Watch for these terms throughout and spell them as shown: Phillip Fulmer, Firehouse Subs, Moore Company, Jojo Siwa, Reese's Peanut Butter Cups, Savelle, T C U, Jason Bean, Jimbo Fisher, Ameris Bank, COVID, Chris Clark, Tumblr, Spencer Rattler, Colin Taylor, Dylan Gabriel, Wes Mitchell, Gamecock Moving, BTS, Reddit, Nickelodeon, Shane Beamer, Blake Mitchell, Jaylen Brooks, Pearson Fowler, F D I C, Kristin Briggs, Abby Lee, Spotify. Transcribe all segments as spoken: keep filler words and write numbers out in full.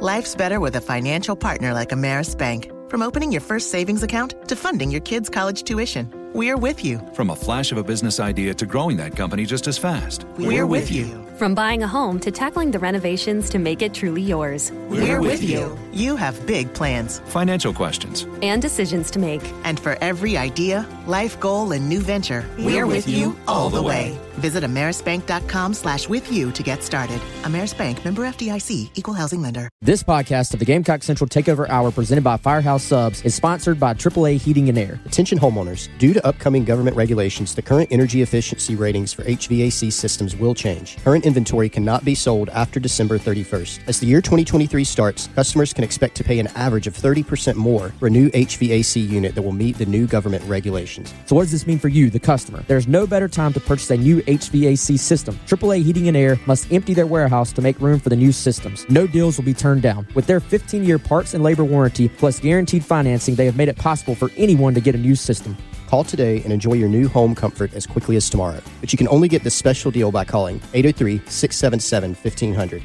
Life's better with a financial partner like Ameris Bank. From opening your first savings account to funding your kids' college tuition, we're with you. From a flash of a business idea to growing that company just as fast, we're, we're with, with you. you. From buying a home to tackling the renovations to make it truly yours, we're, we're with you. you. You have big plans, financial questions, and decisions to make. And for every idea, life goal, and new venture, we're, we're with, with you, you all the way. way. Visit Ameris Bank dot com slash with you to get started. Ameris Bank, member F D I C, equal housing lender. This podcast of the Gamecock Central Takeover Hour presented by Firehouse Subs is sponsored by Triple A Heating and Air. Attention homeowners, due to upcoming government regulations, the current energy efficiency ratings for H V A C systems will change. Current inventory cannot be sold after December thirty-first. As the year twenty twenty-three starts, customers can expect to pay an average of thirty percent more for a new H V A C unit that will meet the new government regulations. So what does this mean for you, the customer? There's no better time to purchase a new H V A C system. Triple A Heating and Air must empty their warehouse to make room for the new systems. No deals will be turned down. With their fifteen-year parts and labor warranty plus guaranteed financing, they have made it possible for anyone to get a new system. Call today and enjoy your new home comfort as quickly as tomorrow. But you can only get this special deal by calling eight oh three, six seven seven, one five zero zero.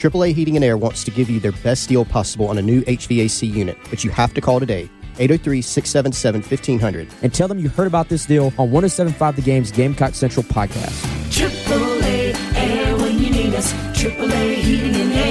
Triple A Heating and Air wants to give you their best deal possible on a new H V A C unit, but you have to call today. eight oh three, six seven seven, one five zero zero. And tell them you heard about this deal on one oh seven point five The Game's Gamecock Central podcast. Triple A Air when you need us. Triple A Heating and Air.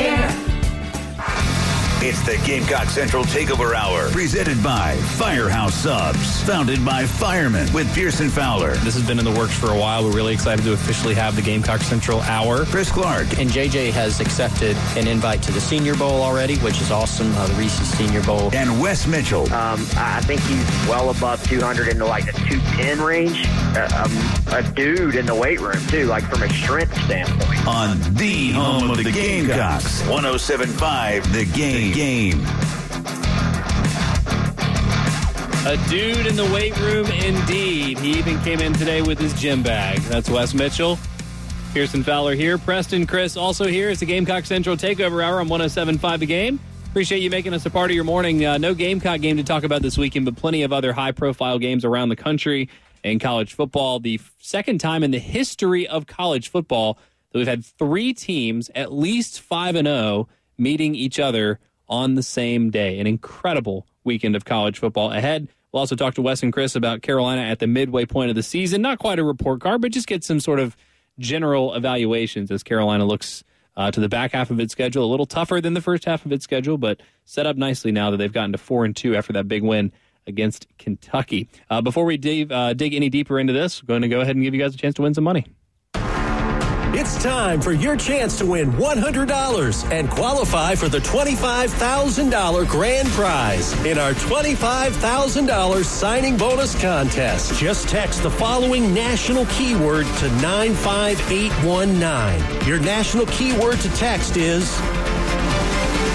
It's the Gamecock Central Takeover Hour, presented by Firehouse Subs, founded by firemen with Pearson Fowler. This has been in the works for a while. We're really excited to officially have the Gamecock Central Hour. Chris Clark. And J J has accepted an invite to the Senior Bowl already, which is awesome, uh, the Reese's Senior Bowl. And Wes Mitchell. Um, I think he's well above two hundred in the, like, the two ten range. Uh, um, a dude in the weight room, too, like from a strength standpoint. On the home, home of, of the Gamecocks, one oh seven point five The Game. Game. A dude in the weight room, indeed. He even came in today with his gym bag. That's Wes Mitchell. Pearson Fowler here. Preston, Chris also here. It's the Gamecock Central Takeover Hour on one oh seven point five The Game. Appreciate you making us a part of your morning. Uh, no Gamecock game to talk about this weekend, but plenty of other high-profile games around the country in college football. The second time in the history of college football that we've had three teams, at least five and oh, meeting each other on the same day. An incredible weekend of college football ahead. We'll also talk to Wes and Chris about Carolina at the midway point of the season. Not quite a report card, but just get some sort of general evaluations as Carolina looks uh, to the back half of its schedule. A little tougher than the first half of its schedule, but set up nicely now that they've gotten to four and two after that big win against Kentucky. Uh, before we dig, uh, dig any deeper into this, we're going to go ahead and give you guys a chance to win some money. It's time for your chance to win one hundred dollars and qualify for the twenty-five thousand dollars grand prize in our twenty-five thousand dollars signing bonus contest. Just text the following national keyword to nine five eight one nine. Your national keyword to text is...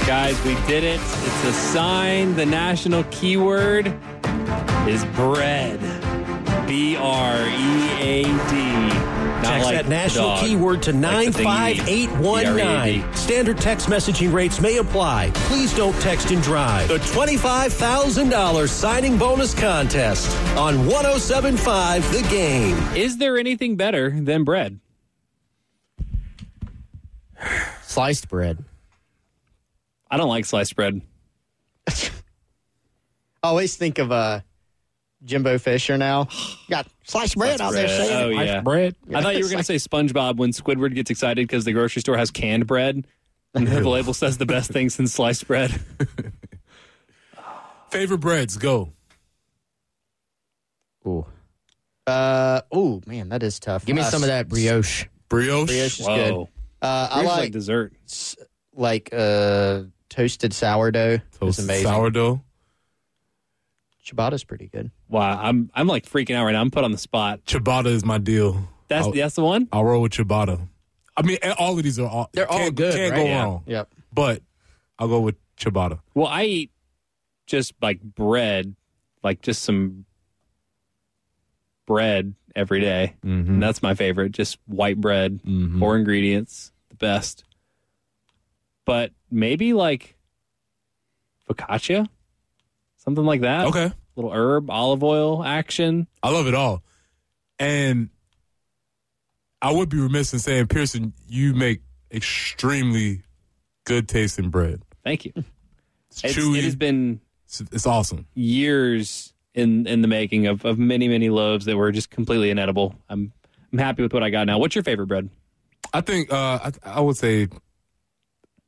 Guys, we did it. It's a sign. The national keyword is bread. B R E A D. Text like that national dog. keyword to nine five eight one nine. Like Standard text messaging rates may apply. Please don't text and drive. The twenty-five thousand dollars signing bonus contest on one oh seven point five The Game. Is there anything better than bread? Sliced bread. I don't like sliced bread. I always think of a... Uh... Jimbo Fisher now. Got sliced bread out there saying oh, yeah. sliced bread. Yeah. I thought you were going to say SpongeBob when Squidward gets excited because the grocery store has canned bread. And the label says the best thing since sliced bread. Favorite breads, go. Ooh. Uh, ooh, man, that is tough. Give me uh, some of that brioche. Brioche? Brioche is Whoa. good. Uh, I like, like dessert. S- like uh, toasted sourdough. Toasted sourdough. Ciabatta's pretty good. Wow, I'm I'm like freaking out right now. I'm put on the spot. Ciabatta is my deal. That's I'll, that's the one? I'll roll with ciabatta. I mean, all of these are all... They're all good, Can't right? go yeah. wrong. Yep. But I'll go with ciabatta? Well, I eat just like bread, like just some bread every day. Mm-hmm. And that's my favorite, just white bread, mm-hmm. four ingredients, the best. But maybe like focaccia, something like that. Okay. Little herb, olive oil action. I love it all. And I would be remiss in saying, Pearson, you make extremely good tasting bread. Thank you. It's, it's chewy. It has been it's, it's awesome. Years in, in the making of, of many, many loaves that were just completely inedible. I'm I'm happy with what I got now. What's your favorite bread? I think uh, I, I would say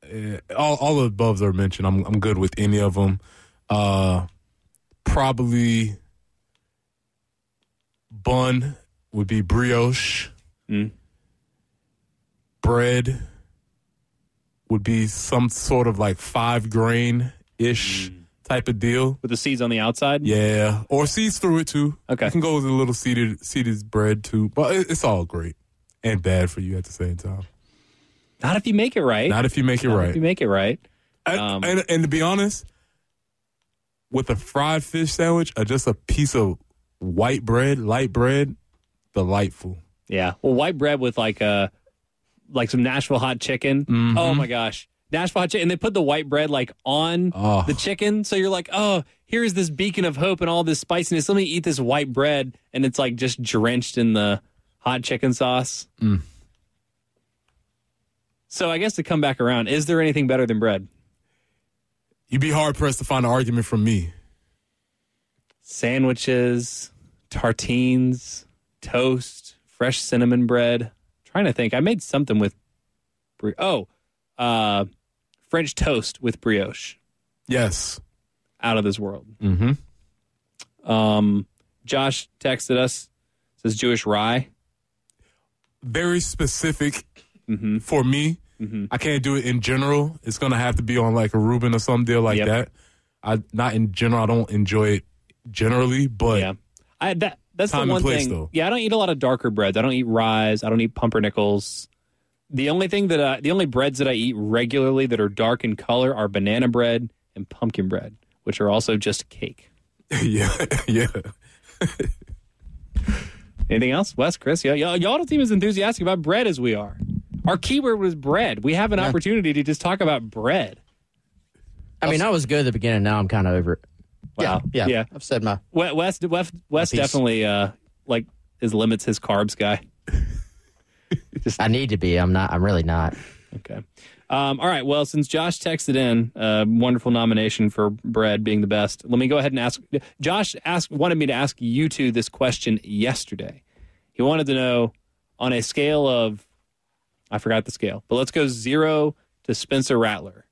uh, all all of the above are mentioned. I'm I'm good with any of them. Uh, probably bun would be brioche. Mm. Bread would be some sort of like five grain-ish mm. type of deal. With the seeds on the outside? Yeah. Or seeds through it, too. Okay. You can go with a little seeded, seeded bread, too. But it's all great and bad for you at the same time. Not if you make it right. Not if you make it Not right. if you make it right. And, um, and, and to be honest, with a fried fish sandwich or just a piece of white bread, light bread, delightful. Yeah. Well, white bread with like a like some Nashville hot chicken. Mm-hmm. Oh my gosh. Nashville hot chicken. And they put the white bread like on oh. the chicken. So you're like, oh, here's this beacon of hope and all this spiciness. Let me eat this white bread. And it's like just drenched in the hot chicken sauce. Mm. So I guess to come back around, is there anything better than bread? You'd be hard pressed to find an argument from me. Sandwiches, tartines, toast. Fresh cinnamon bread. I'm trying to think. I made something with, bri- oh, uh, French toast with brioche. Yes. Out of this world. Mm-hmm. Um, Josh texted us. Says Jewish rye. Very specific mm-hmm. for me. Mm-hmm. I can't do it in general. It's going to have to be on like a Reuben or some deal like yep. that. I Not in general. I don't enjoy it generally, but. Yeah. I that. That's Time the one place, thing. Though. Yeah, I don't eat a lot of darker breads. I don't eat ryes. I don't eat pumpernickels. The only thing that I, the only breads that I eat regularly that are dark in color are banana bread and pumpkin bread, which are also just cake. yeah, yeah. Anything else, Wes, Chris? Yeah, y'all, y'all the team is enthusiastic about bread as we are. Our keyword was bread. We have an yeah. opportunity to just talk about bread. I mean, I was good at the beginning. Now I'm kind of over it. Wow. Yeah, yeah, yeah. I've said my Wes. Wes, Wes definitely uh, like his limits his carbs guy. Just, I need to be. I'm not. I'm really not. Okay. Um, all right. Well, since Josh texted in, uh, wonderful nomination for bread being the best. Let me go ahead and ask. Josh asked wanted me to ask you two this question yesterday. He wanted to know on a scale of, I forgot the scale, but let's go zero to Spencer Rattler.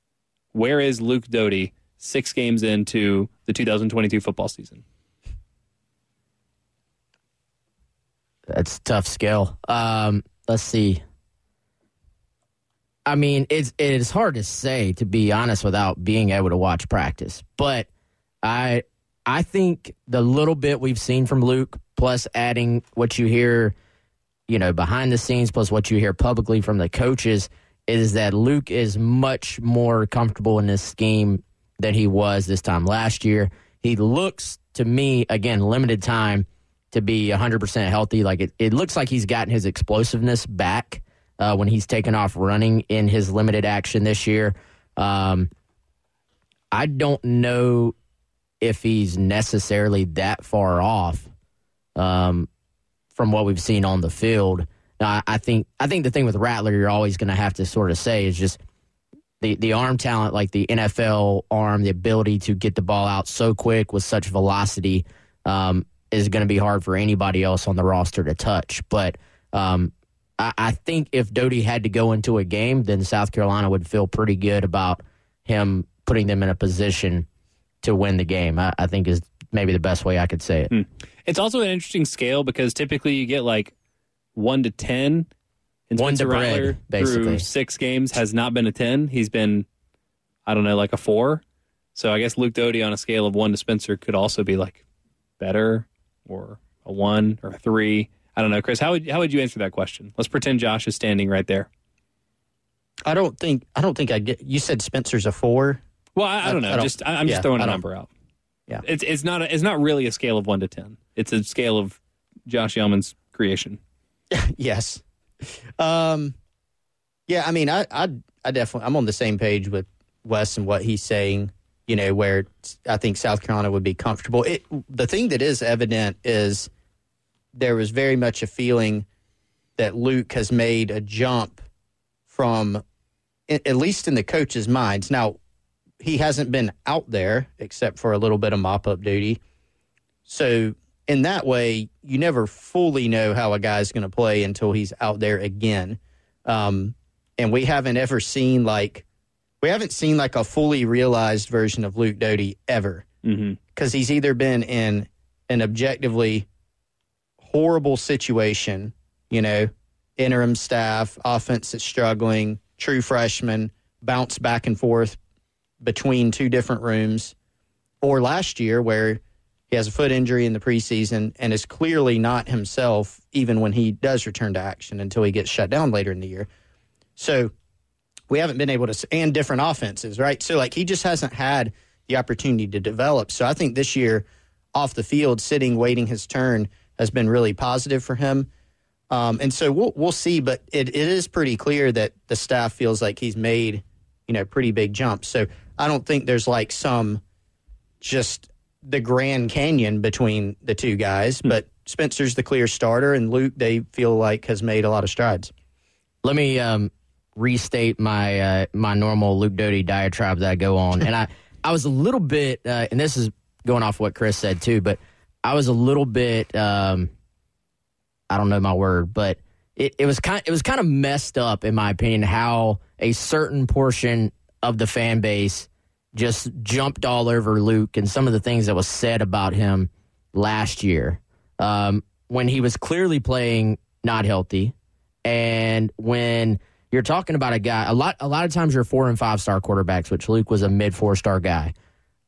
Where is Luke Doty six games into the two thousand twenty-two football season? That's a tough scale. Um, let's see. I mean, it's it is hard to say, to be honest, without being able to watch practice. But I I think the little bit we've seen from Luke, plus adding what you hear, you know, behind the scenes, plus what you hear publicly from the coaches, is that Luke is much more comfortable in this scheme than he was this time last year. He looks, to me, again, limited time, to be one hundred percent healthy. Like it, it looks like he's gotten his explosiveness back uh, when he's taken off running in his limited action this year. Um, I don't know if he's necessarily that far off um, from what we've seen on the field. Now, I think I think the thing with Rattler you're always going to have to sort of say is just, The, the arm talent, like the N F L arm, the ability to get the ball out so quick with such velocity um, is going to be hard for anybody else on the roster to touch. But um, I, I think if Doty had to go into a game, then South Carolina would feel pretty good about him putting them in a position to win the game, I, I think is maybe the best way I could say it. Hmm. It's also an interesting scale because typically you get like one to ten. And one to bread, Rattler, basically. Through six games has not been a ten. He's been, I don't know, like a four. So I guess Luke Doty on a scale of one to Spencer could also be like better or a one or a three. I don't know, Chris. How would how would you answer that question? Let's pretend Josh is standing right there. I don't think I don't think I get. You said Spencer's a four. Well, I, I don't know. I don't, just I, I'm yeah, just throwing a number out. Yeah, it's it's not a, it's not really a scale of one to ten. It's a scale of Josh Yellman's creation. Yes. Um. Yeah, I mean, I, I I definitely I'm on the same page with Wes and what he's saying. You know, where I think South Carolina would be comfortable. It, the thing that is evident is there was very much a feeling that Luke has made a jump from, at least in the coaches' minds. Now, he hasn't been out there except for a little bit of mop-up duty. So, in that way, you never fully know how a guy's going to play until he's out there again. Um, and we haven't ever seen, like, We haven't seen like a fully realized version of Luke Doty ever, because mm-hmm. he's either been in an objectively horrible situation, you know, interim staff, offense that's struggling, true freshman, bounce back and forth between two different rooms, or last year where he has a foot injury in the preseason and is clearly not himself even when he does return to action until he gets shut down later in the year. So we haven't been able to, and different offenses, right? So, like, he just hasn't had the opportunity to develop. So I think this year, off the field, sitting, waiting his turn, has been really positive for him. Um, and so we'll we'll see, but it, it is pretty clear that the staff feels like he's made, you know, pretty big jumps. So I don't think there's, like, some just the Grand Canyon between the two guys. Mm-hmm. But Spencer's the clear starter, and Luke, they feel like, has made a lot of strides. Let me... Um... restate my uh, my normal Luke Doty diatribe that I go on. And I, I was a little bit, uh, and this is going off what Chris said too, but I was a little bit, um, I don't know my word, but it, it was kind it was kind of messed up, in my opinion, how a certain portion of the fan base just jumped all over Luke and some of the things that was said about him last year, um, when he was clearly playing not healthy. And when you're talking about a guy, a lot a lot of times you're four and five star quarterbacks, which Luke was a mid four star guy.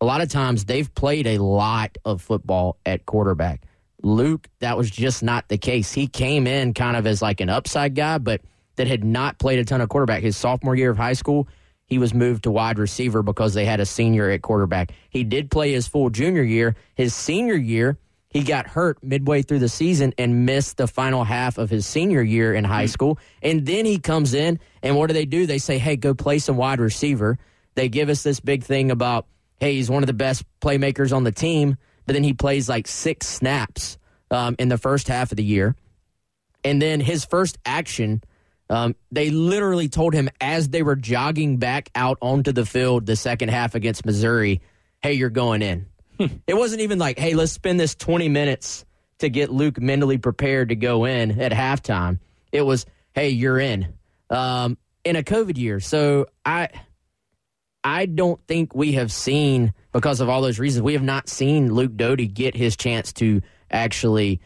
A lot of times they've played a lot of football at quarterback. Luke, that was just not the case. He came in kind of as like an upside guy, but that had not played a ton of quarterback. His sophomore year of high school, he was moved to wide receiver because they had a senior at quarterback. He did play his full junior year. His senior year, he got hurt midway through the season and missed the final half of his senior year in high school. And then he comes in, and what do they do? They say, hey, go play some wide receiver. They give us this big thing about, hey, he's one of the best playmakers on the team, but then he plays like six snaps um, in the first half of the year. And then his first action, um, they literally told him as they were jogging back out onto the field the second half against Missouri, hey, you're going in. It wasn't even like, hey, let's spend this twenty minutes to get Luke mentally prepared to go in at halftime. It was, hey, you're in, um, in a COVID year. So I I don't think we have seen, because of all those reasons, we have not seen Luke Doty get his chance to actually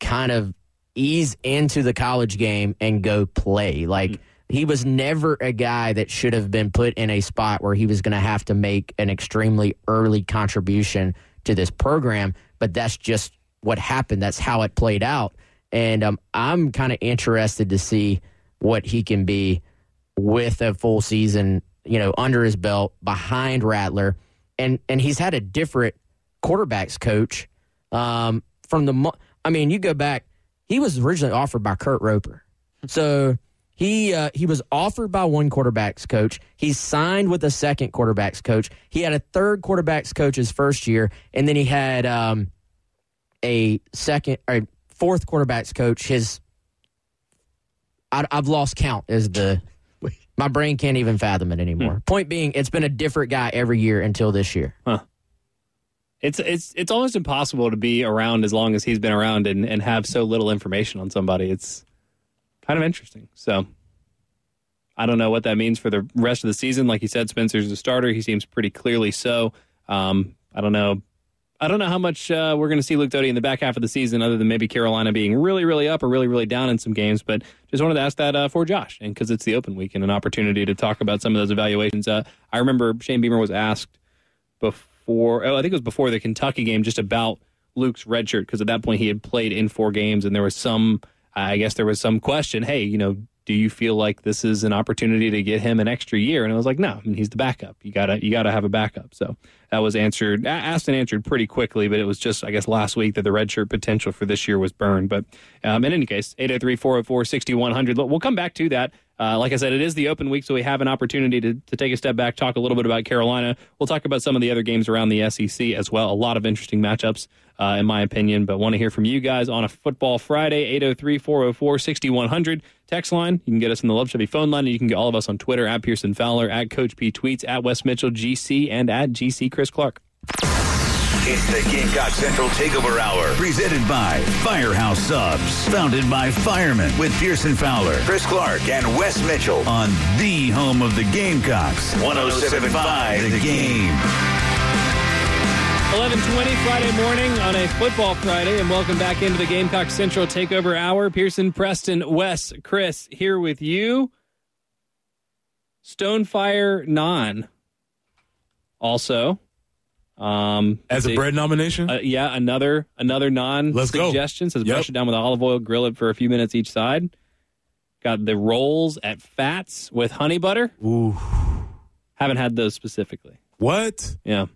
kind of ease into the college game and go play. Like, he was never a guy that should have been put in a spot where he was going to have to make an extremely early contribution to this program, but that's just what happened. That's how it played out. And um, I'm kind of interested to see what he can be with a full season, you know, under his belt behind Rattler. And and he's had a different quarterbacks coach um, from the mo- – I mean, you go back, he was originally offered by Kurt Roper. So – He uh, he was offered by one quarterbacks coach. He signed with a second quarterbacks coach. He had a third quarterbacks coach his first year, and then he had um, a second or fourth quarterbacks coach. His I, I've lost count. Is the my brain can't even fathom it anymore. Hmm. Point being, it's been a different guy every year until this year. Huh. It's it's it's almost impossible to be around as long as he's been around and, and have so little information on somebody. It's kind of interesting. So I don't know what that means for the rest of the season. Like you said, Spencer's the starter. He seems pretty clearly so. Um, I don't know. I don't know how much uh, we're going to see Luke Doty in the back half of the season, other than maybe Carolina being really, really up or really, really down in some games. But just wanted to ask that uh, for Josh, and because it's the open week and an opportunity to talk about some of those evaluations. Uh, I remember Shane Beamer was asked before, oh, I think it was before the Kentucky game, just about Luke's redshirt, because at that point he had played in four games, and there was some... I guess there was some question, hey, you know, do you feel like this is an opportunity to get him an extra year? And I was like, no, I mean, he's the backup. You gotta, you gotta have a backup. So that was answered, asked and answered pretty quickly, but it was just, I guess, last week that the redshirt potential for this year was burned. But um, in any case, eight oh three, four oh four, six one hundred. We'll come back to that. Uh, like I said, it is the open week, so we have an opportunity to, to take a step back, talk a little bit about Carolina. We'll talk about some of the other games around the S E C as well. A lot of interesting matchups, uh, in my opinion, but want to hear from you guys on a Football Friday, eight oh three, four oh four, six one hundred. Text line, you can get us in the Love Chevy phone line, and you can get all of us on Twitter, at Pearson Fowler, at Coach P Tweets, at Wes Mitchell G C, and at G C Chris Clark. It's the Gamecock Central Takeover Hour, presented by Firehouse Subs, founded by firemen, with Pearson Fowler, Chris Clark, and Wes Mitchell on the home of the Gamecocks, one oh seven point five The Game. eleven twenty Friday morning on a Football Friday, and welcome back into the Gamecock Central Takeover Hour. Pearson, Preston, Wes, Chris here with you. Stonefire Non also. Um, As a bread nomination? Uh, yeah, another another non-suggestion. Says yep. Brush it down with olive oil, grill it for a few minutes each side. Got the rolls at Fats with honey butter. Ooh. Haven't had those specifically. What? Yeah.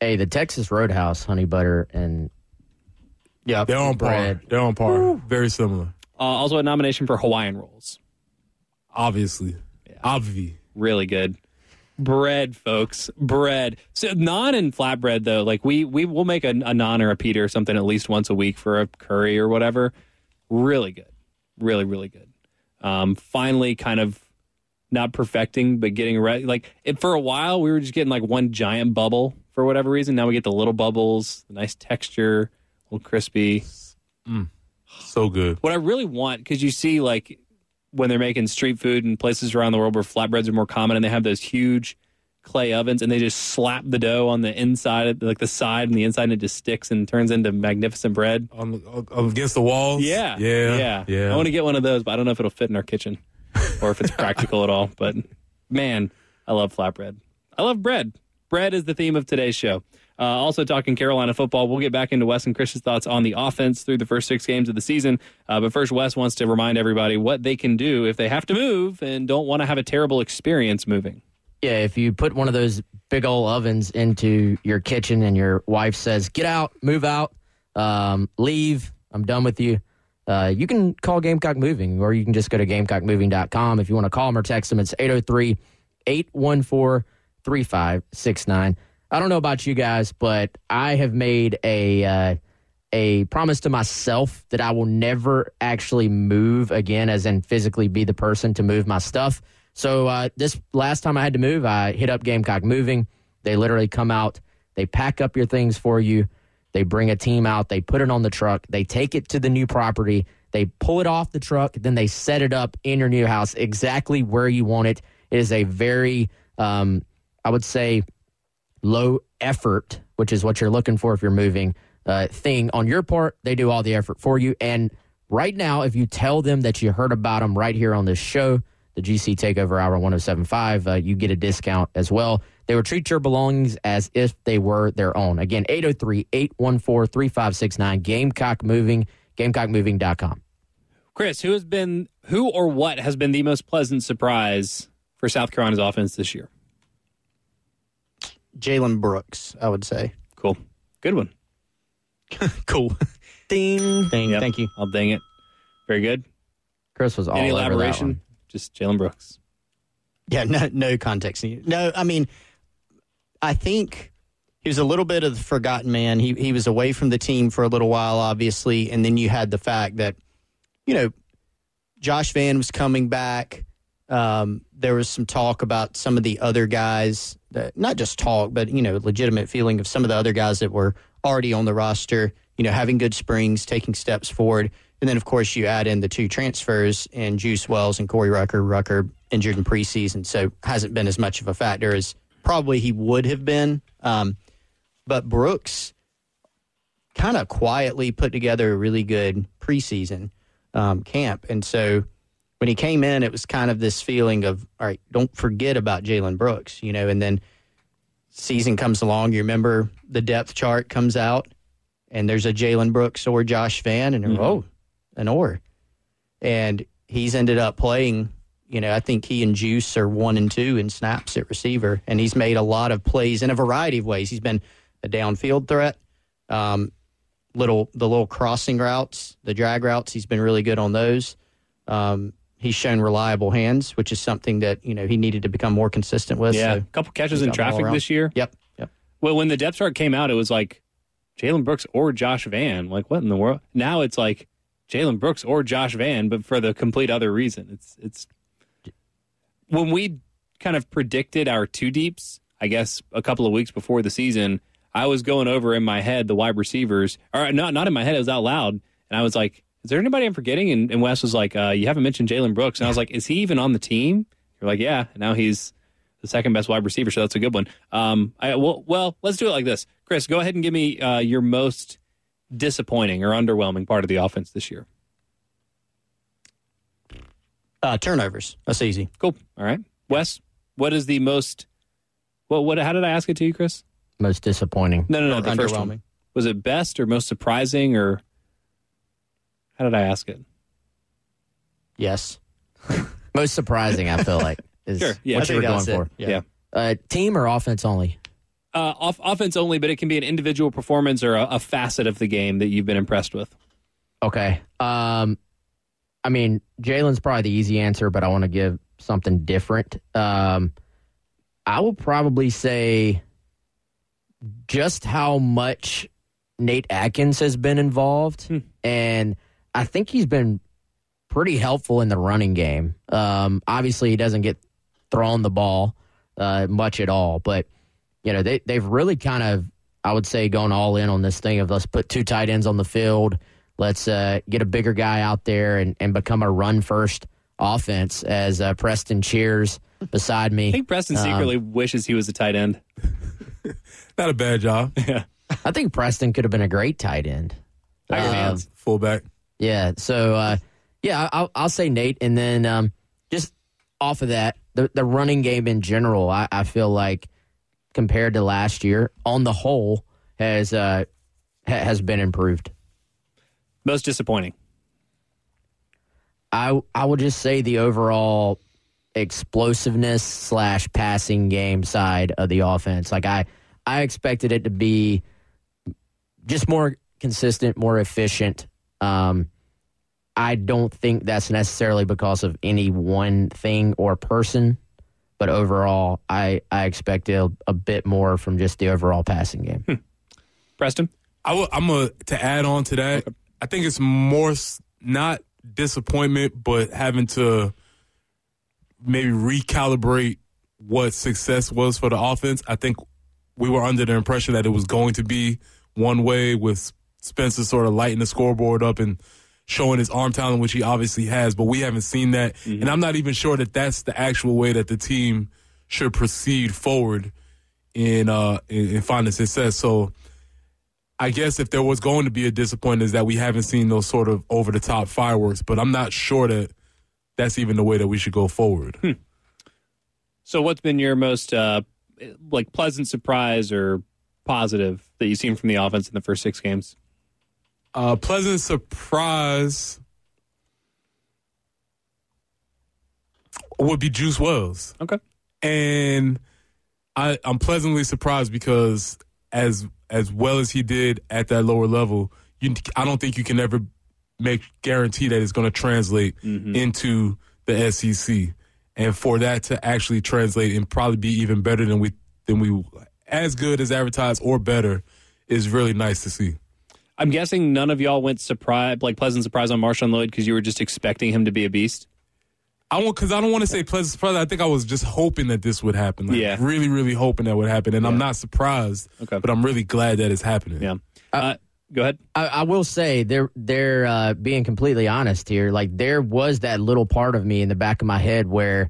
Hey, the Texas Roadhouse honey butter and yeah, they're on bread. par. They're on par. Ooh. Very similar. Uh, also a nomination for Hawaiian rolls. Obviously. Yeah. Obvi. Really good. Bread, folks, bread. So naan and flatbread, though, like we we will make a, a naan or a pita or something at least once a week for a curry or whatever. Really good, really really good. Um, finally, kind of not perfecting, but getting ready. Like it, for a while, we were just getting like one giant bubble for whatever reason. Now we get the little bubbles, the nice texture, a little crispy. Mm, so good. What I really want, because you see, like, when they're making street food in places around the world where flatbreads are more common, and they have those huge clay ovens, and they just slap the dough on the inside, like the side and the inside, and it just sticks and turns into magnificent bread. On the, against the walls? Yeah. Yeah. Yeah. yeah. I want to get one of those, but I don't know if it'll fit in our kitchen or if it's practical at all. But, man, I love flatbread. I love bread. Bread is the theme of today's show. Uh, also talking Carolina football, we'll get back into Wes and Chris's thoughts on the offense through the first six games of the season. Uh, but first, Wes wants to remind everybody what they can do if they have to move and don't want to have a terrible experience moving. Yeah, if you put one of those big old ovens into your kitchen and your wife says, get out, move out, um, leave, I'm done with you, uh, you can call Gamecock Moving, or you can just go to gamecock moving dot com. If you want to call them or text them, it's eight oh three, eight one four, three five six nine. I don't know about you guys, but I have made a uh, a promise to myself that I will never actually move again, as in physically be the person to move my stuff. So uh, this last time I had to move, I hit up Gamecock Moving. They literally come out. They pack up your things for you. They bring a team out. They put it on the truck. They take it to the new property. They pull it off the truck. Then they set it up in your new house exactly where you want it. It is a very, um, I would say, low effort, which is what you're looking for if you're moving, uh, thing on your part. They do all the effort for you. And right now, if you tell them that you heard about them right here on this show, the G C Takeover Hour one oh seven point five, uh, you get a discount as well. They will treat your belongings as if they were their own. Again, eight oh three, eight one four, three five six nine, Gamecock Moving, gamecock moving dot com. Chris, who has been, who or what has been the most pleasant surprise for South Carolina's offense this year? Jaylen Brooks, I would say. Cool. Good one. Cool. Ding. Ding. Yep. Thank you. I'll ding it. Very good. Chris was all Any elaboration? Over that one. Just Jaylen Brooks. Yeah, no no context. No, I mean, I think he was a little bit of the forgotten man. He he was away from the team for a little while, obviously, and then you had the fact that, you know, Josh Vann was coming back. Um, there was some talk about some of the other guys, that, not just talk, but, you know, legitimate feeling of some of the other guys that were already on the roster, you know, having good springs, taking steps forward. And then, of course, you add in the two transfers and Juice Wells and Corey Rucker. Rucker injured in preseason, so hasn't been as much of a factor as probably he would have been. Um, but Brooks kind of quietly put together a really good preseason um, camp. And so when he came in, it was kind of this feeling of, all right, don't forget about Jaylen Brooks, you know, and then season comes along. You remember the depth chart comes out, and there's a Jaylen Brooks or Josh Vann, and mm-hmm. oh, an or. and he's ended up playing. You know, I think he and Juice are one and two in snaps at receiver, and he's made a lot of plays in a variety of ways. He's been a downfield threat, um, little the little crossing routes, the drag routes. He's been really good on those. Um, he's shown reliable hands, which is something that, you know, he needed to become more consistent with. Yeah, so a couple catches in traffic this year. Yep, yep. Well, when the depth chart came out, it was like Jaylen Brooks or Josh Vann. Like, what in the world? Now it's like Jaylen Brooks or Josh Vann, but for the complete other reason. It's it's. When we kind of predicted our two deeps, I guess a couple of weeks before the season, I was going over in my head the wide receivers, or not not in my head, it was out loud, and I was like, is there anybody I'm forgetting? And, and Wes was like, uh, you haven't mentioned Jaylen Brooks. And I was like, is he even on the team? You're like, yeah, and now he's the second best wide receiver, so that's a good one. Um, I, well, well, let's do it like this. Chris, go ahead and give me uh, your most disappointing or underwhelming part of the offense this year. Uh, turnovers. That's easy. Cool. All right. Wes, what is the most... Well, what? How did I ask it to you, Chris? Most disappointing. No, no, no. The first one. Was it best or most surprising or... How did I ask it? Yes. Most surprising, I feel like, is sure. yeah. what you were going it. for. Yeah. yeah. Uh, team or offense only? Uh, off- offense only, but it can be an individual performance or a, a facet of the game that you've been impressed with. Okay. Um... I mean, Jaylen's probably the easy answer, but I want to give something different. Um, I will probably say just how much Nate Atkins has been involved, hmm. and I think he's been pretty helpful in the running game. Um, obviously, he doesn't get thrown the ball uh, much at all, but you know they they've really kind of, I would say, gone all in on this thing of let's put two tight ends on the field. Let's uh, get a bigger guy out there and, and become a run-first offense as uh, Preston cheers beside me. I think Preston um, secretly wishes he was a tight end. Not a bad job. Yeah, I think Preston could have been a great tight end. Tiger uh, hands. Fullback. Yeah, so, uh, yeah, I'll, I'll say Nate. And then um, just off of that, the, the running game in general, I, I feel like, compared to last year, on the whole, has uh, ha- has been improved. Most disappointing? I I would just say the overall explosiveness slash passing game side of the offense. Like I, I expected it to be just more consistent, more efficient. Um, I don't think that's necessarily because of any one thing or person, but overall, I, I expected a, a bit more from just the overall passing game. Hmm. Preston? I w- I'm a, to add on to that. Okay. I think it's more not disappointment, but having to maybe recalibrate what success was for the offense. I think we were under the impression that it was going to be one way with Spencer sort of lighting the scoreboard up and showing his arm talent, which he obviously has, but we haven't seen that. Mm-hmm. And I'm not even sure that that's the actual way that the team should proceed forward in, uh, in, in finding success. So I guess if there was going to be a disappointment is that we haven't seen those sort of over-the-top fireworks, but I'm not sure that that's even the way that we should go forward. Hmm. So what's been your most uh, like pleasant surprise or positive that you've seen from the offense in the first six games? Uh, pleasant surprise would be Juice Wells. Okay. And I, I'm pleasantly surprised because as – as well as he did at that lower level, you, I don't think you can ever make guarantee that it's going to translate mm-hmm. into the S E C. And for that to actually translate and probably be even better than we, than we, as good as advertised or better, is really nice to see. I'm guessing none of y'all went surprise, like pleasant surprise on Marshawn Lloyd because you were just expecting him to be a beast? I won't, because I don't want to say pleasant surprise. I think I was just hoping that this would happen. Like, yeah. Really, really hoping that would happen. And yeah. I'm not surprised, okay. but I'm really glad that it's happening. Yeah. Uh, uh, go ahead. I, I will say, they're, they're uh, being completely honest here, like there was that little part of me in the back of my head where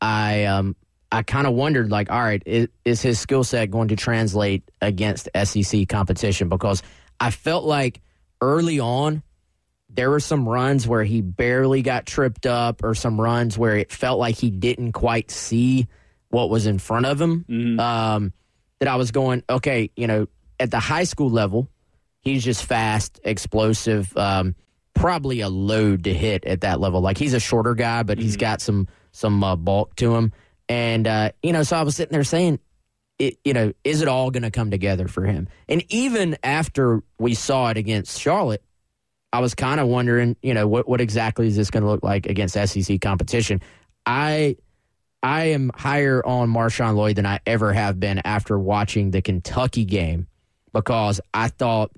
I um, I kind of wondered, like, all right, is, is his skill set going to translate against S E C competition? Because I felt like early on, there were some runs where he barely got tripped up or some runs where it felt like he didn't quite see what was in front of him. Mm-hmm. Um, that I was going, okay, you know, at the high school level, he's just fast, explosive, um, probably a load to hit at that level. Like, he's a shorter guy, but he's got some some uh, bulk to him. And, uh, you know, so I was sitting there saying, it, you know, is it all going to come together for him? And even after we saw it against Charlotte, I was kind of wondering, you know, what, what exactly is this going to look like against S E C competition? I I am higher on Marshawn Lloyd than I ever have been after watching the Kentucky game, because I thought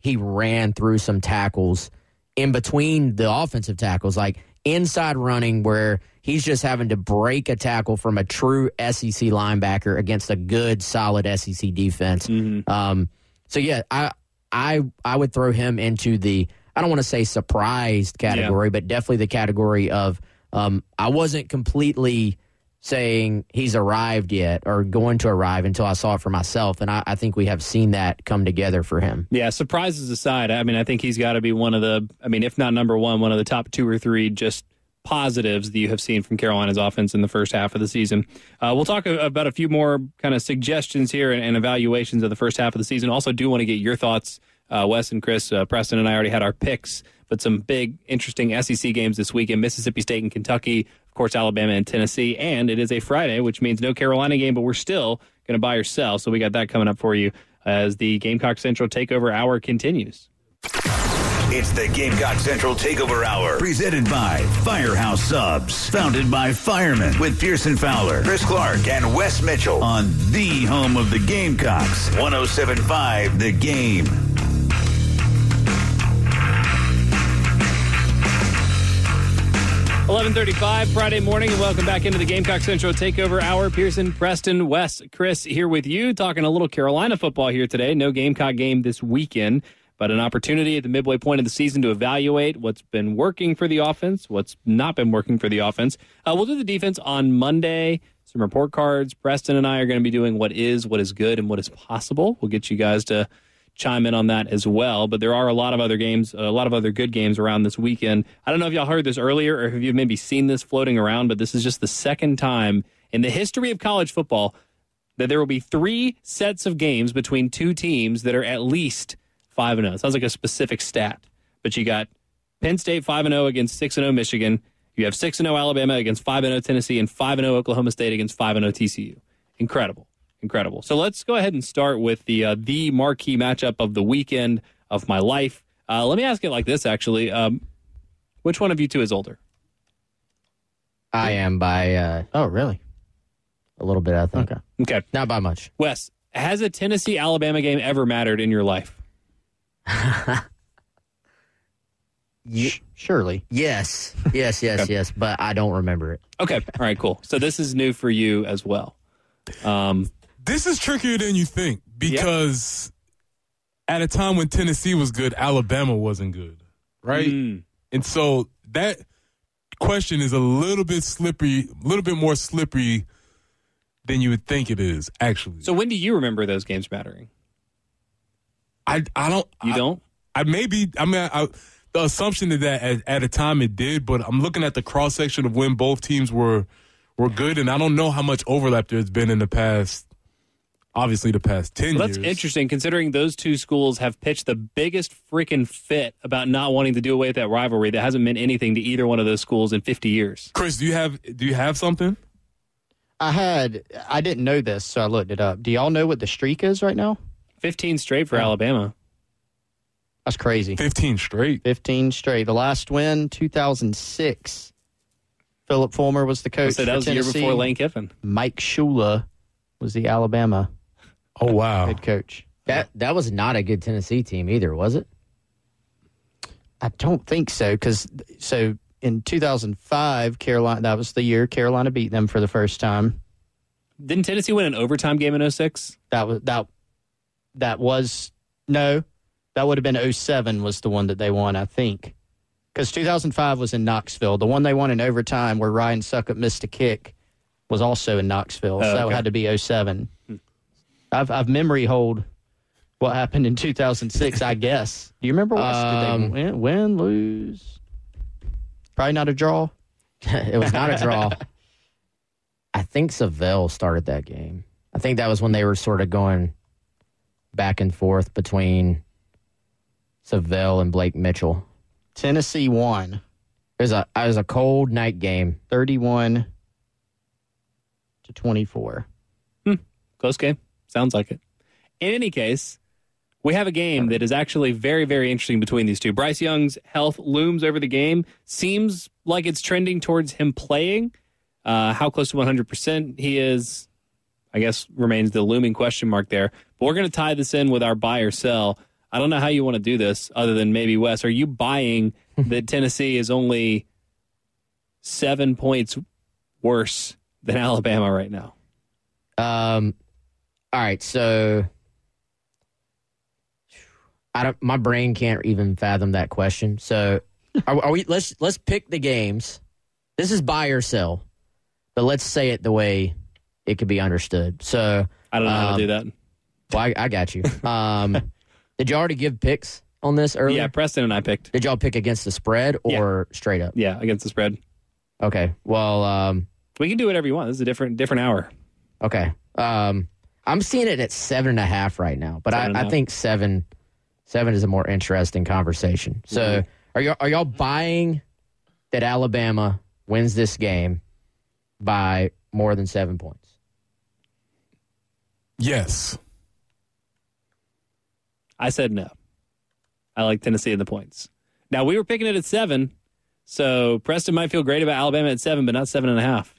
he ran through some tackles in between the offensive tackles, like inside running where he's just having to break a tackle from a true S E C linebacker against a good, solid S E C defense. Mm-hmm. Um, so, yeah, I – I I would throw him into the, I don't want to say surprised category, yeah. but definitely the category of um, I wasn't completely saying he's arrived yet or going to arrive until I saw it for myself, and I, I think we have seen that come together for him. Yeah, surprises aside, I mean, I think he's got to be one of the, I mean, if not number one, one of the top two or three just positives that you have seen from Carolina's offense in the first half of the season. Uh, we'll talk a, about a few more kind of suggestions here and, and evaluations of the first half of the season. Also do want to get your thoughts, uh, Wes and Chris. Uh, Preston and I already had our picks, but some big, interesting S E C games this weekend: Mississippi State and Kentucky, of course, Alabama and Tennessee. And it is a Friday, which means no Carolina game, but we're still going to buy or sell. So we got that coming up for you as the Gamecock Central Takeover Hour continues. It's the Gamecock Central Takeover Hour, presented by Firehouse Subs, founded by firemen, with Pearson Fowler, Chris Clark, and Wes Mitchell, on the home of the Gamecocks, one oh seven point five The Game. eleven thirty-five Friday morning, and welcome back into the Gamecock Central Takeover Hour. Pearson, Preston, Wes, Chris here with you, talking a little Carolina football here today. No Gamecock game this weekend, but an opportunity at the midway point of the season to evaluate what's been working for the offense, what's not been working for the offense. Uh, we'll do the defense on Monday, some report cards. Preston and I are going to be doing what is, what is good, and what is possible. We'll get you guys to chime in on that as well. But there are a lot of other games, a lot of other good games around this weekend. I don't know if y'all heard this earlier or if you've maybe seen this floating around, but this is just the second time in the history of college football that there will be three sets of games between two teams that are at least five and oh. It sounds like a specific stat, but you got Penn State five and oh against six and oh Michigan. You have six and oh Alabama against five and oh Tennessee, and five and oh Oklahoma State against five and oh T C U. Incredible. Incredible. So let's go ahead and start with the uh, the marquee matchup of the weekend of my life. Uh, let me ask it like this, actually. Um, which one of you two is older? I am by... Uh, oh, really? A little bit, I think. Okay. Okay. Not by much. Wes, has a Tennessee-Alabama game ever mattered in your life? you, Surely. Yes. Yes, yes, okay. yes. But I don't remember it. Okay. All right, cool. So this is new for you as well. Um, this is trickier than you think, because yeah. at a time when Tennessee was good, Alabama wasn't good, right? Mm. And so that question is a little bit slippery, a little bit more slippery than you would think it is, actually. So when do you remember those games mattering? I I don't. You don't? I, I maybe. I mean, I, the assumption that at, at a time it did, but I'm looking at the cross section of when both teams were were good, and I don't know how much overlap there's been in the past. Obviously, the past ten well, that's years. That's interesting, considering those two schools have pitched the biggest freaking fit about not wanting to do away with that rivalry. That hasn't meant anything to either one of those schools in fifty years. Chris, do you have do you have something? I had. I didn't know this, so I looked it up. Do y'all know what the streak is right now? fifteen straight for Alabama. That's crazy. fifteen straight. fifteen straight. The last win, two thousand six. Phillip Fulmer was the coach. So that was the year before Lane Kiffin. Mike Shula was the Alabama oh wow head coach. That that was not a good Tennessee team either, was it? I don't think so, because so in two thousand five, Carolina, that was the year Carolina beat them for the first time. Didn't Tennessee win an overtime game in oh six? That was that. That was, no, that would have been oh seven was the one that they won, I think. Because two thousand five was in Knoxville. The one they won in overtime where Ryan Suckup missed a kick was also in Knoxville. Oh, so okay. That had to be oh seven. Hmm. I've, I've memory hold what happened in two thousand six, I guess. Do you remember what? Um, did they win, win, lose? Probably not a draw. It was not a draw. I think Savelle started that game. I think that was when they were sort of going back and forth between Savelle and Blake Mitchell. Tennessee won. It was a, it was a cold night game. thirty-one to twenty-four. Hmm. Close game. Sounds like it. In any case, we have a game that is actually very, very interesting between these two. Bryce Young's health looms over the game. Seems like it's trending towards him playing. Uh, how close to one hundred percent he is, I guess, remains the looming question mark there. But we're going to tie this in with our buy or sell. I don't know how you want to do this other than maybe, Wes, are you buying that Tennessee is only seven points worse than Alabama right now? Um. All right, so I don't. My brain can't even fathom that question. So, are, are we? Let's let's pick the games. This is buy or sell, but let's say it the way it could be understood. So I don't know um, how to do that. Well, I, I got you. Um, did you already give picks on this earlier? Yeah, Preston and I picked. Did y'all pick against the spread or yeah. straight up? Yeah, against the spread. Okay. Well, um, we can do whatever you want. This is a different different hour. Okay. Um. I'm seeing it at seven and a half right now, but I, I think seven, seven is a more interesting conversation. So, mm-hmm. are y'all are y'all buying that Alabama wins this game by more than seven points? Yes, I said no. I like Tennessee in the points. Now we were picking it at seven, so Preston might feel great about Alabama at seven, but not seven and a half.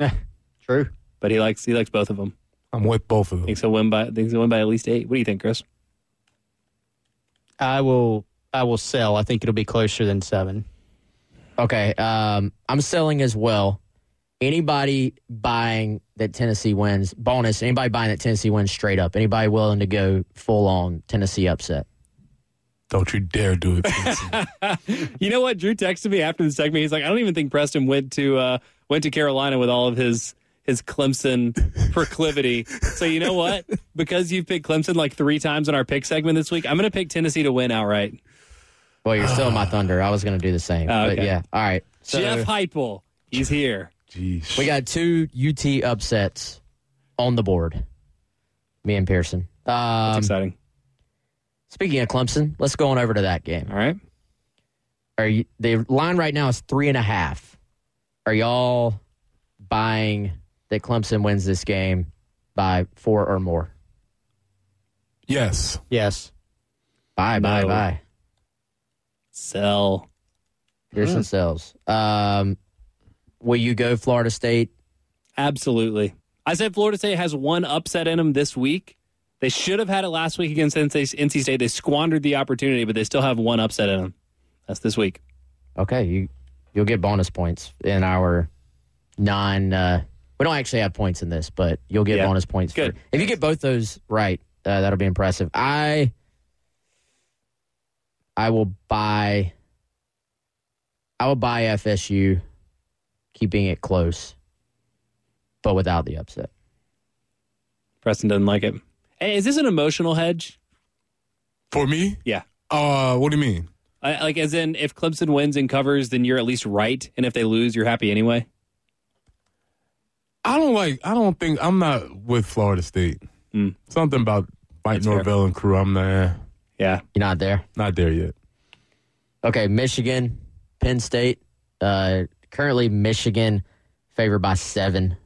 True, but he likes he likes both of them. I'm with both of them. Thinks he'll win by thinks he'll win by at least eight. What do you think, Chris? I will I will sell. I think it'll be closer than seven. Okay. Um, I'm selling as well. Anybody buying that Tennessee wins, bonus, anybody buying that Tennessee wins straight up. Anybody willing to go full on Tennessee upset? Don't you dare do it. You know what? Drew texted me after the segment. He's like, I don't even think Preston went to uh, went to Carolina with all of his his Clemson proclivity. So you know what? Because you've picked Clemson like three times in our pick segment this week, I'm going to pick Tennessee to win outright. Well, you're still uh, my thunder. I was going to do the same. Oh, okay. But yeah, all right. So, Jeff Heupel, he's here. Geez. We got two U T upsets on the board, me and Pearson. Um, That's exciting. Speaking of Clemson, let's go on over to that game. All right. Are you, the line right now is three and a half. Are y'all buying that Clemson wins this game by four or more? Yes. Yes. Bye, bye, no. bye. Sell. Here's some sells. Um, will you go Florida State? Absolutely. I said Florida State has one upset in them this week. They should have had it last week against N C State. They squandered the opportunity, but they still have one upset in them. That's this week. Okay. You, you'll get bonus points in our non- uh, we don't actually have points in this, but you'll get yeah. bonus points. Good. For, if you get both those right, uh, that'll be impressive. I I will buy I will buy F S U, keeping it close, but without the upset. Preston doesn't like it. Hey, is this an emotional hedge? For me? Yeah. Uh, what do you mean? I, like, as in, if Clemson wins and covers, then you're at least right, and if they lose, you're happy anyway? I don't like, I don't think, I'm not with Florida State. Mm. Something about Mike That's Norvell fair. And crew, I'm not. Yeah. You're not there? Not there yet. Okay, Michigan, Penn State. Uh, currently, Michigan favored by seven.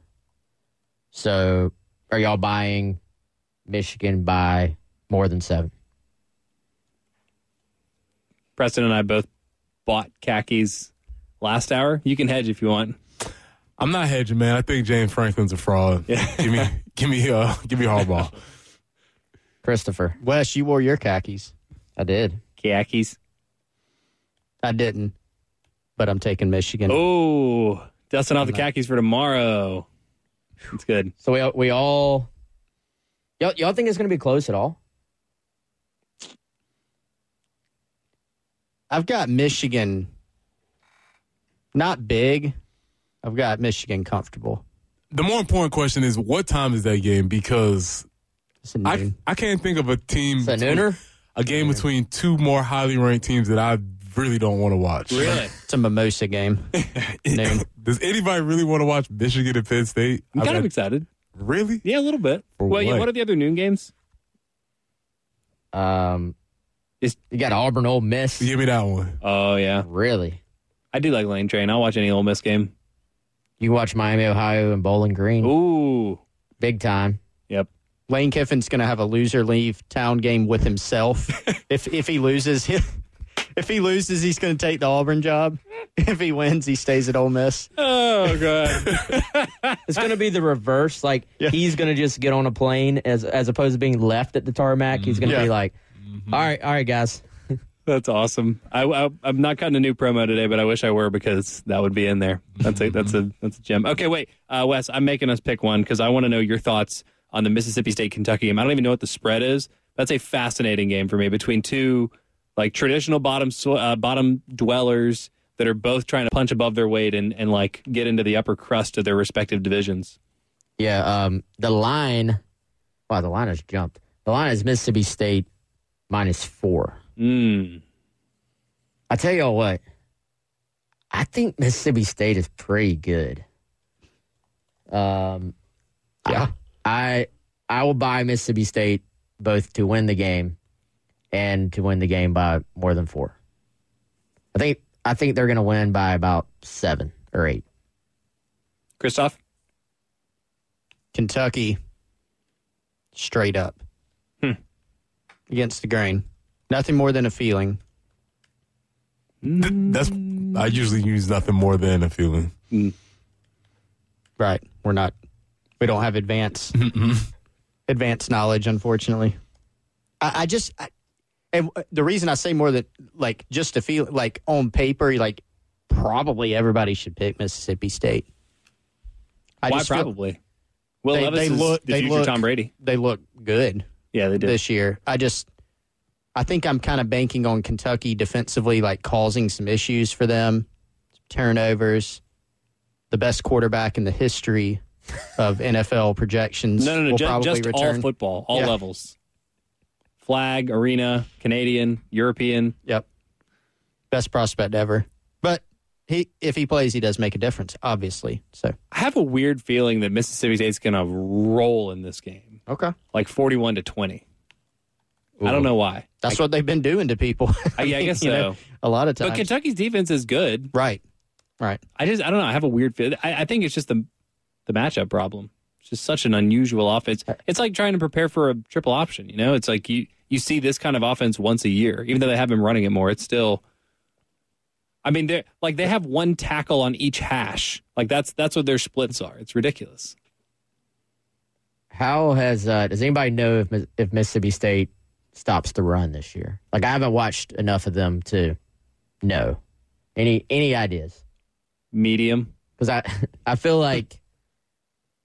So, are y'all buying Michigan by more than seven? Preston and I both bought khakis last hour. You can hedge if you want. I'm not hedging, man. I think James Franklin's a fraud. Yeah. give me, give me, uh, give me Harbaugh. Christopher, Wes, you wore your khakis. I did. Khakis. I didn't, but I'm taking Michigan. Oh, dusting off the khakis for tomorrow. It's good. So we we all y'all, y'all think it's going to be close at all? I've got Michigan. Not big. I've got Michigan comfortable. The more important question is, what time is that game? Because I, I can't think of a team. It's a nooner? A game nooner. Between two more highly ranked teams that I really don't want to watch. Really? It's a mimosa game. Noon. Does anybody really want to watch Michigan and Penn State? I'm I've kind got, of excited. Really? Yeah, a little bit. For well, what? Yeah, what are the other noon games? Um, It's, you got Auburn Ole Miss. Give me that one. Oh, yeah. Really? I do like Lane Train. I'll watch any Ole Miss game. You watch Miami, Ohio, and Bowling Green. Ooh. Big time. Yep. Lane Kiffin's going to have a loser-leave town game with himself. if if he loses, he, if he loses, he's going to take the Auburn job. If he wins, he stays at Ole Miss. Oh, God. It's going to be the reverse. Like, yeah. He's going to just get on a plane as as opposed to being left at the tarmac. Mm-hmm. He's going to yeah. be like, all right, all right, guys. That's awesome. I, I, I'm not cutting a new promo today, but I wish I were because that would be in there. That's a that's a that's a gem. Okay, wait, uh, Wes, I'm making us pick one because I want to know your thoughts on the Mississippi State Kentucky game. I don't even know what the spread is. That's a fascinating game for me between two like traditional bottom uh, bottom dwellers that are both trying to punch above their weight and and like get into the upper crust of their respective divisions. Yeah, um, the line. Wow, the line has jumped. The line is Mississippi State minus four. Mm. I tell y'all what, I think Mississippi State is pretty good. Um, yeah, I, I I will buy Mississippi State both to win the game and to win the game by more than four. I think I think they're going to win by about seven or eight. Christoph, Kentucky, straight up hmm. against the grain. Nothing more than a feeling. That's I usually use nothing more than a feeling. Mm. Right. We're not. We don't have advanced, advanced knowledge, unfortunately. I, I just, I, and the reason I say more than, like, just a feel, like, on paper, like, probably everybody should pick Mississippi State. I Why just probably? Feel, Will they, Levis they is, look, they look Tom Brady. They look good. Yeah, they did. This year. I just... I think I'm kind of banking on Kentucky defensively, like, causing some issues for them, turnovers, the best quarterback in the history of N F L projections. No, no, no, will just, just all football, all yeah. levels. Flag, arena, Canadian, European. Yep. Best prospect ever. But he, if he plays, he does make a difference, obviously. So I have a weird feeling that Mississippi State's going to roll in this game. Okay. Like forty-one to twenty. Ooh. I don't know why. That's I, what they've been doing to people. I, I mean, guess so. You know, a lot of times. But Kentucky's defense is good. Right. Right. I just, I don't know. I have a weird feel. I, I think it's just the the matchup problem. It's just such an unusual offense. It's like trying to prepare for a triple option, you know? It's like you, you see this kind of offense once a year. Even though they have been running it more, it's still... I mean, they're like they have one tackle on each hash. Like, that's that's what their splits are. It's ridiculous. How has... Uh, does anybody know if if Mississippi State... stops the run this year? Like, I haven't watched enough of them to know. Any any ideas? Medium. Because I, I feel like...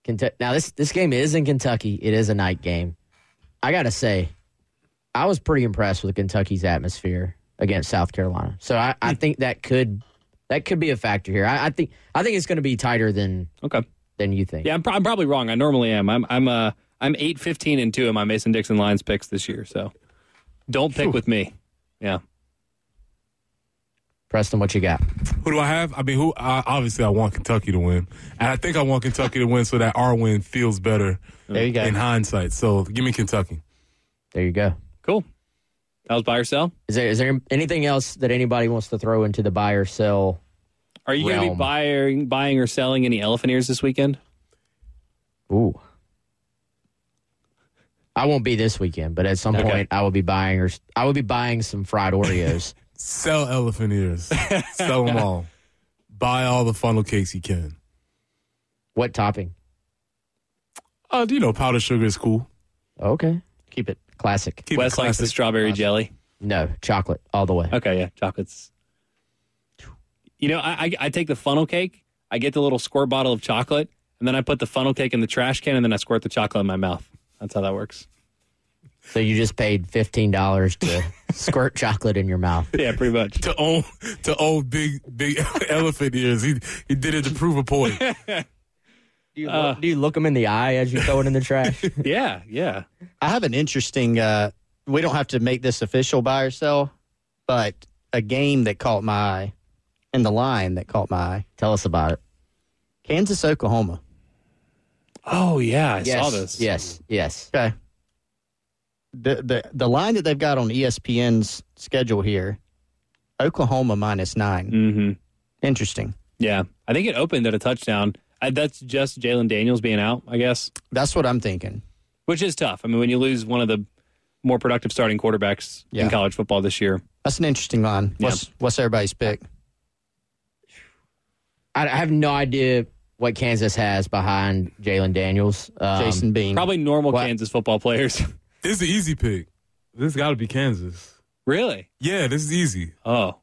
Kentucky, now, this, this game is in Kentucky. It is a night game. I got to say, I was pretty impressed with Kentucky's atmosphere against South Carolina. So, I, I think that could that could be a factor here. I, I think I think it's going to be tighter than okay. than you think. Yeah, I'm, pro- I'm probably wrong. I normally am. I'm... I'm uh, I'm eight fifteen and two of my Mason Dixon Lions picks this year, so don't pick Whew. with me. Yeah. Preston, what you got? Who do I have? I mean, who? I, obviously, I want Kentucky to win. And I think I want Kentucky to win so that our win feels better there you go. in hindsight. So give me Kentucky. There you go. Cool. That was buy or sell? Is there, is there anything else that anybody wants to throw into the buy or sell Are you going to be buying, buying or selling any elephant ears this weekend? Ooh. I won't be this weekend, but at some okay. point I will be buying or I will be buying some fried Oreos. Sell elephant ears. Sell them all. Buy all the funnel cakes you can. What topping? Uh, you know, powdered sugar is cool. Okay. Keep it classic. Keep Wes it classic. Likes the strawberry classic. Jelly. No, chocolate all the way. Okay, yeah, chocolates. You know, I, I, I take the funnel cake. I get the little squirt bottle of chocolate, and then I put the funnel cake in the trash can, and then I squirt the chocolate in my mouth. That's how that works. So you just paid fifteen dollars to squirt chocolate in your mouth. Yeah, pretty much. To own to own big big elephant ears. He he did it to prove a point. Do you, uh, look, do you look him in the eye as you throw it in the trash? Yeah, yeah. I have an interesting, uh, we don't have to make this official buy or sell, but a game that caught my eye and the line that caught my eye. Tell us about it. Kansas, Oklahoma. Oh, yeah, I yes, saw this. Yes, yes. Okay. the, the the line that they've got on E S P N's schedule here, Oklahoma minus nine. Mm-hmm. Interesting. Yeah. I think it opened at a touchdown. I, that's just Jalen Daniels being out, I guess. That's what I'm thinking. Which is tough. I mean, when you lose one of the more productive starting quarterbacks yeah. in college football this year. That's an interesting line. What's, yeah. what's everybody's pick? I have no idea what Kansas has behind Jalen Daniels. Um, Jason Bean. Probably normal what? Kansas football players. This is an easy pick. This has got to be Kansas. Really? Yeah, this is easy. Oh.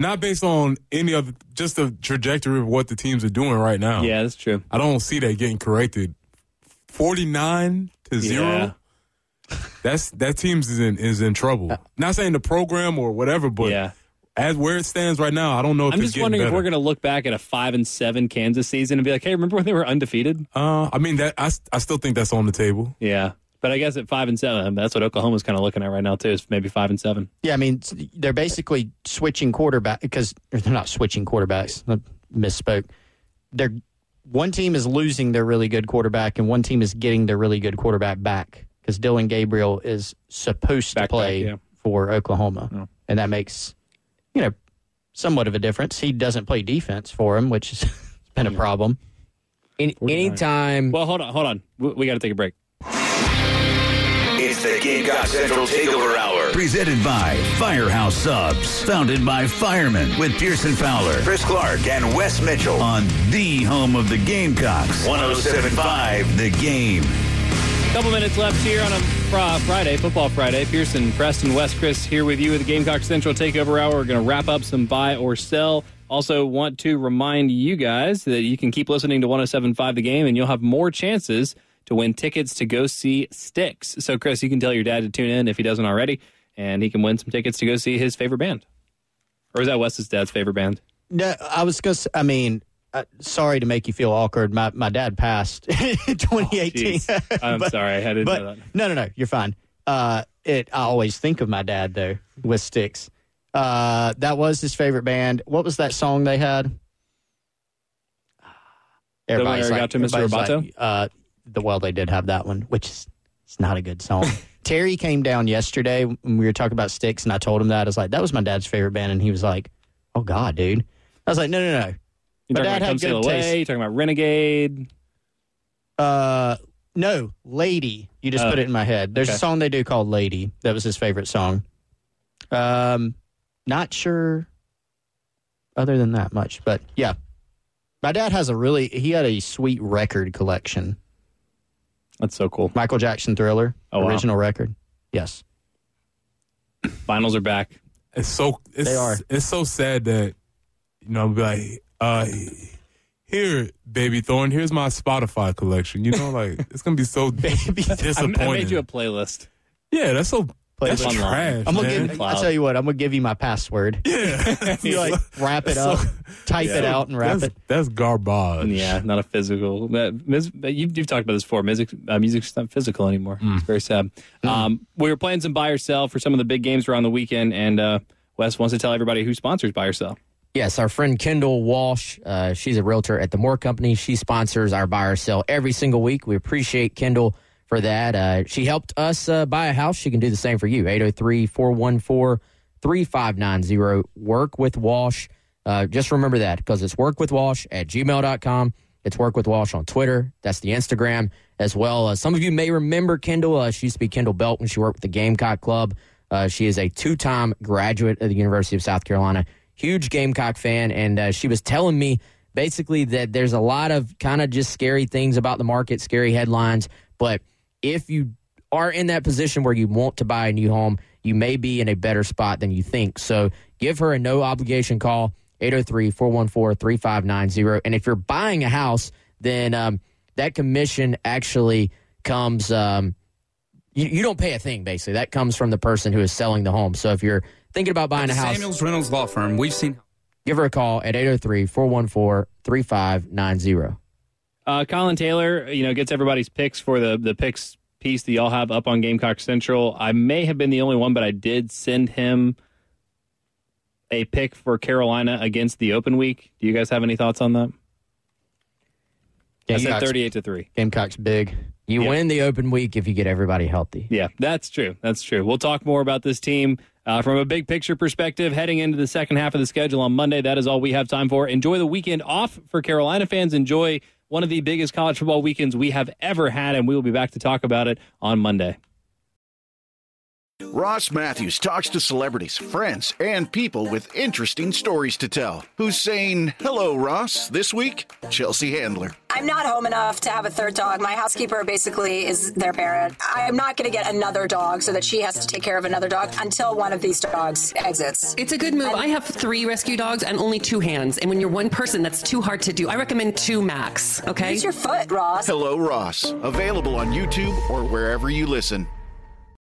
Not based on any of just the trajectory of what the teams are doing right now. Yeah, that's true. I don't see that getting corrected. forty-nine to zero Yeah. That's that team's is in is in trouble. Not saying the program or whatever, but yeah. as where it stands right now, I don't know if I'm it's just getting wondering better. If we're going to look back at a five and seven Kansas season and be like, "Hey, remember when they were undefeated?" Uh, I mean that I I still think that's on the table. Yeah. But I guess at five and seven, that's what Oklahoma's kind of looking at right now, too, is maybe five and seven. Yeah, I mean, they're basically switching quarterback because they're not switching quarterbacks. I misspoke. They're, one team is losing their really good quarterback, and one team is getting their really good quarterback back because Dylan Gabriel is supposed back, to play back, yeah. for Oklahoma. Yeah. And that makes, you know, somewhat of a difference. He doesn't play defense for him, which has been a problem. Any, anytime. Well, hold on, hold on. We, we got to take a break. It's the Gamecock Central Takeover Hour. Presented by Firehouse Subs. Founded by firemen with Pearson Fowler, Chris Clark, and Wes Mitchell. On the home of the Gamecocks. one oh seven point five The Game. Couple minutes left here on a uh, Friday, Football Friday. Pearson, Preston, Wes, Chris here with you at the Gamecock Central Takeover Hour. We're going to wrap up some buy or sell. Also want to remind you guys that you can keep listening to one oh seven point five The Game, and you'll have more chances to win tickets to go see Styx. So, Chris, you can tell your dad to tune in if he doesn't already, and he can win some tickets to go see his favorite band. Or is that Wes's dad's favorite band? No, I was going to say, I mean, uh, sorry to make you feel awkward. My my dad passed in twenty eighteen. Oh, I'm but, sorry. I didn't but, know that. No, no, no. You're fine. Uh, it. I always think of my dad, though, with Styx. Uh, that was his favorite band. What was that song they had? Everybody's like, got to Mister Roboto? Like, uh, The well, they did have that one, which is it's not a good song. Terry came down yesterday when we were talking about Styx, and I told him that. I was like, that was my dad's favorite band, and he was like, oh, God, dude. I was like, no, no, no. You're my dad had good taste. You're talking about Renegade? Uh, no, Lady. You just oh. put it in my head. There's okay. a song they do called Lady. That was his favorite song. Um, not sure other than that much, but yeah. My dad has a really, he had a sweet record collection. That's so cool. Michael Jackson Thriller, oh, original wow. record. Yes. Vinyls are back. It's so it's, they are. It's so sad that, you know, I'll be like, uh, here, Baby Thorn, here's my Spotify collection. You know, like, it's going to be so baby disappointing. I made you a playlist. Yeah, that's so that's trash, man. I'm gonna give, I'll tell you what, I'm going to give you my password. Yeah. You, like, wrap it up, so, type yeah, it out, and wrap it. That's garbage. Yeah, not a physical. You've, you've talked about this before. Music, uh, music's not physical anymore. Mm. It's very sad. Mm. Um, we were playing some buy or sell for some of the big games around the weekend, and uh, Wes wants to tell everybody who sponsors buy or sell. Yes, our friend Kendall Walsh. Uh, she's a realtor at the Moore Company. She sponsors our buy or sell every single week. We appreciate Kendall for that. Uh, she helped us uh, buy a house. She can do the same for you. eight oh three, four one four, three five nine zero. Work with Walsh. Uh, just remember that because it's workwithwalsh at gmail dot com. It's workwithwalsh on Twitter. That's the Instagram as well. Uh, some of you may remember Kendall. Uh, she used to be Kendall Belt when she worked with the Gamecock Club. Uh, she is a two-time graduate of the University of South Carolina. Huge Gamecock fan, and uh, she was telling me basically that there's a lot of kind of just scary things about the market, scary headlines, but if you are in that position where you want to buy a new home, you may be in a better spot than you think. So give her a no-obligation call, eight oh three, four one four, three five nine zero. And if you're buying a house, then um, that commission actually comes um, – you, you don't pay a thing, basically. That comes from the person who is selling the home. So if you're thinking about buying a house – Samuels Reynolds Law Firm, we've seen – give her a call at eight oh three, four one four, three five nine zero. Uh, Colin Taylor, you know, gets everybody's picks for the, the picks piece that y'all have up on Gamecock Central. I may have been the only one, but I did send him a pick for Carolina against the Open Week. Do you guys have any thoughts on that? Gamecock's, I said thirty-eight to three. Gamecock's big. You yep. win the open week if you get everybody healthy. Yeah, that's true. That's true. We'll talk more about this team uh, from a big picture perspective heading into the second half of the schedule on Monday. That is all we have time for. Enjoy the weekend off for Carolina fans. Enjoy one of the biggest college football weekends we have ever had, and we will be back to talk about it on Monday. Ross Matthews talks to celebrities, friends, and people with interesting stories to tell. Who's saying, hello, Ross, this week? Chelsea Handler. I'm not home enough to have a third dog. My housekeeper basically is their parent. I'm not going to get another dog so that she has to take care of another dog until one of these dogs exits. It's a good move. And I have three rescue dogs and only two hands. And when you're one person, that's too hard to do. I recommend two max, okay? Use your foot, Ross. Hello, Ross. Available on YouTube or wherever you listen.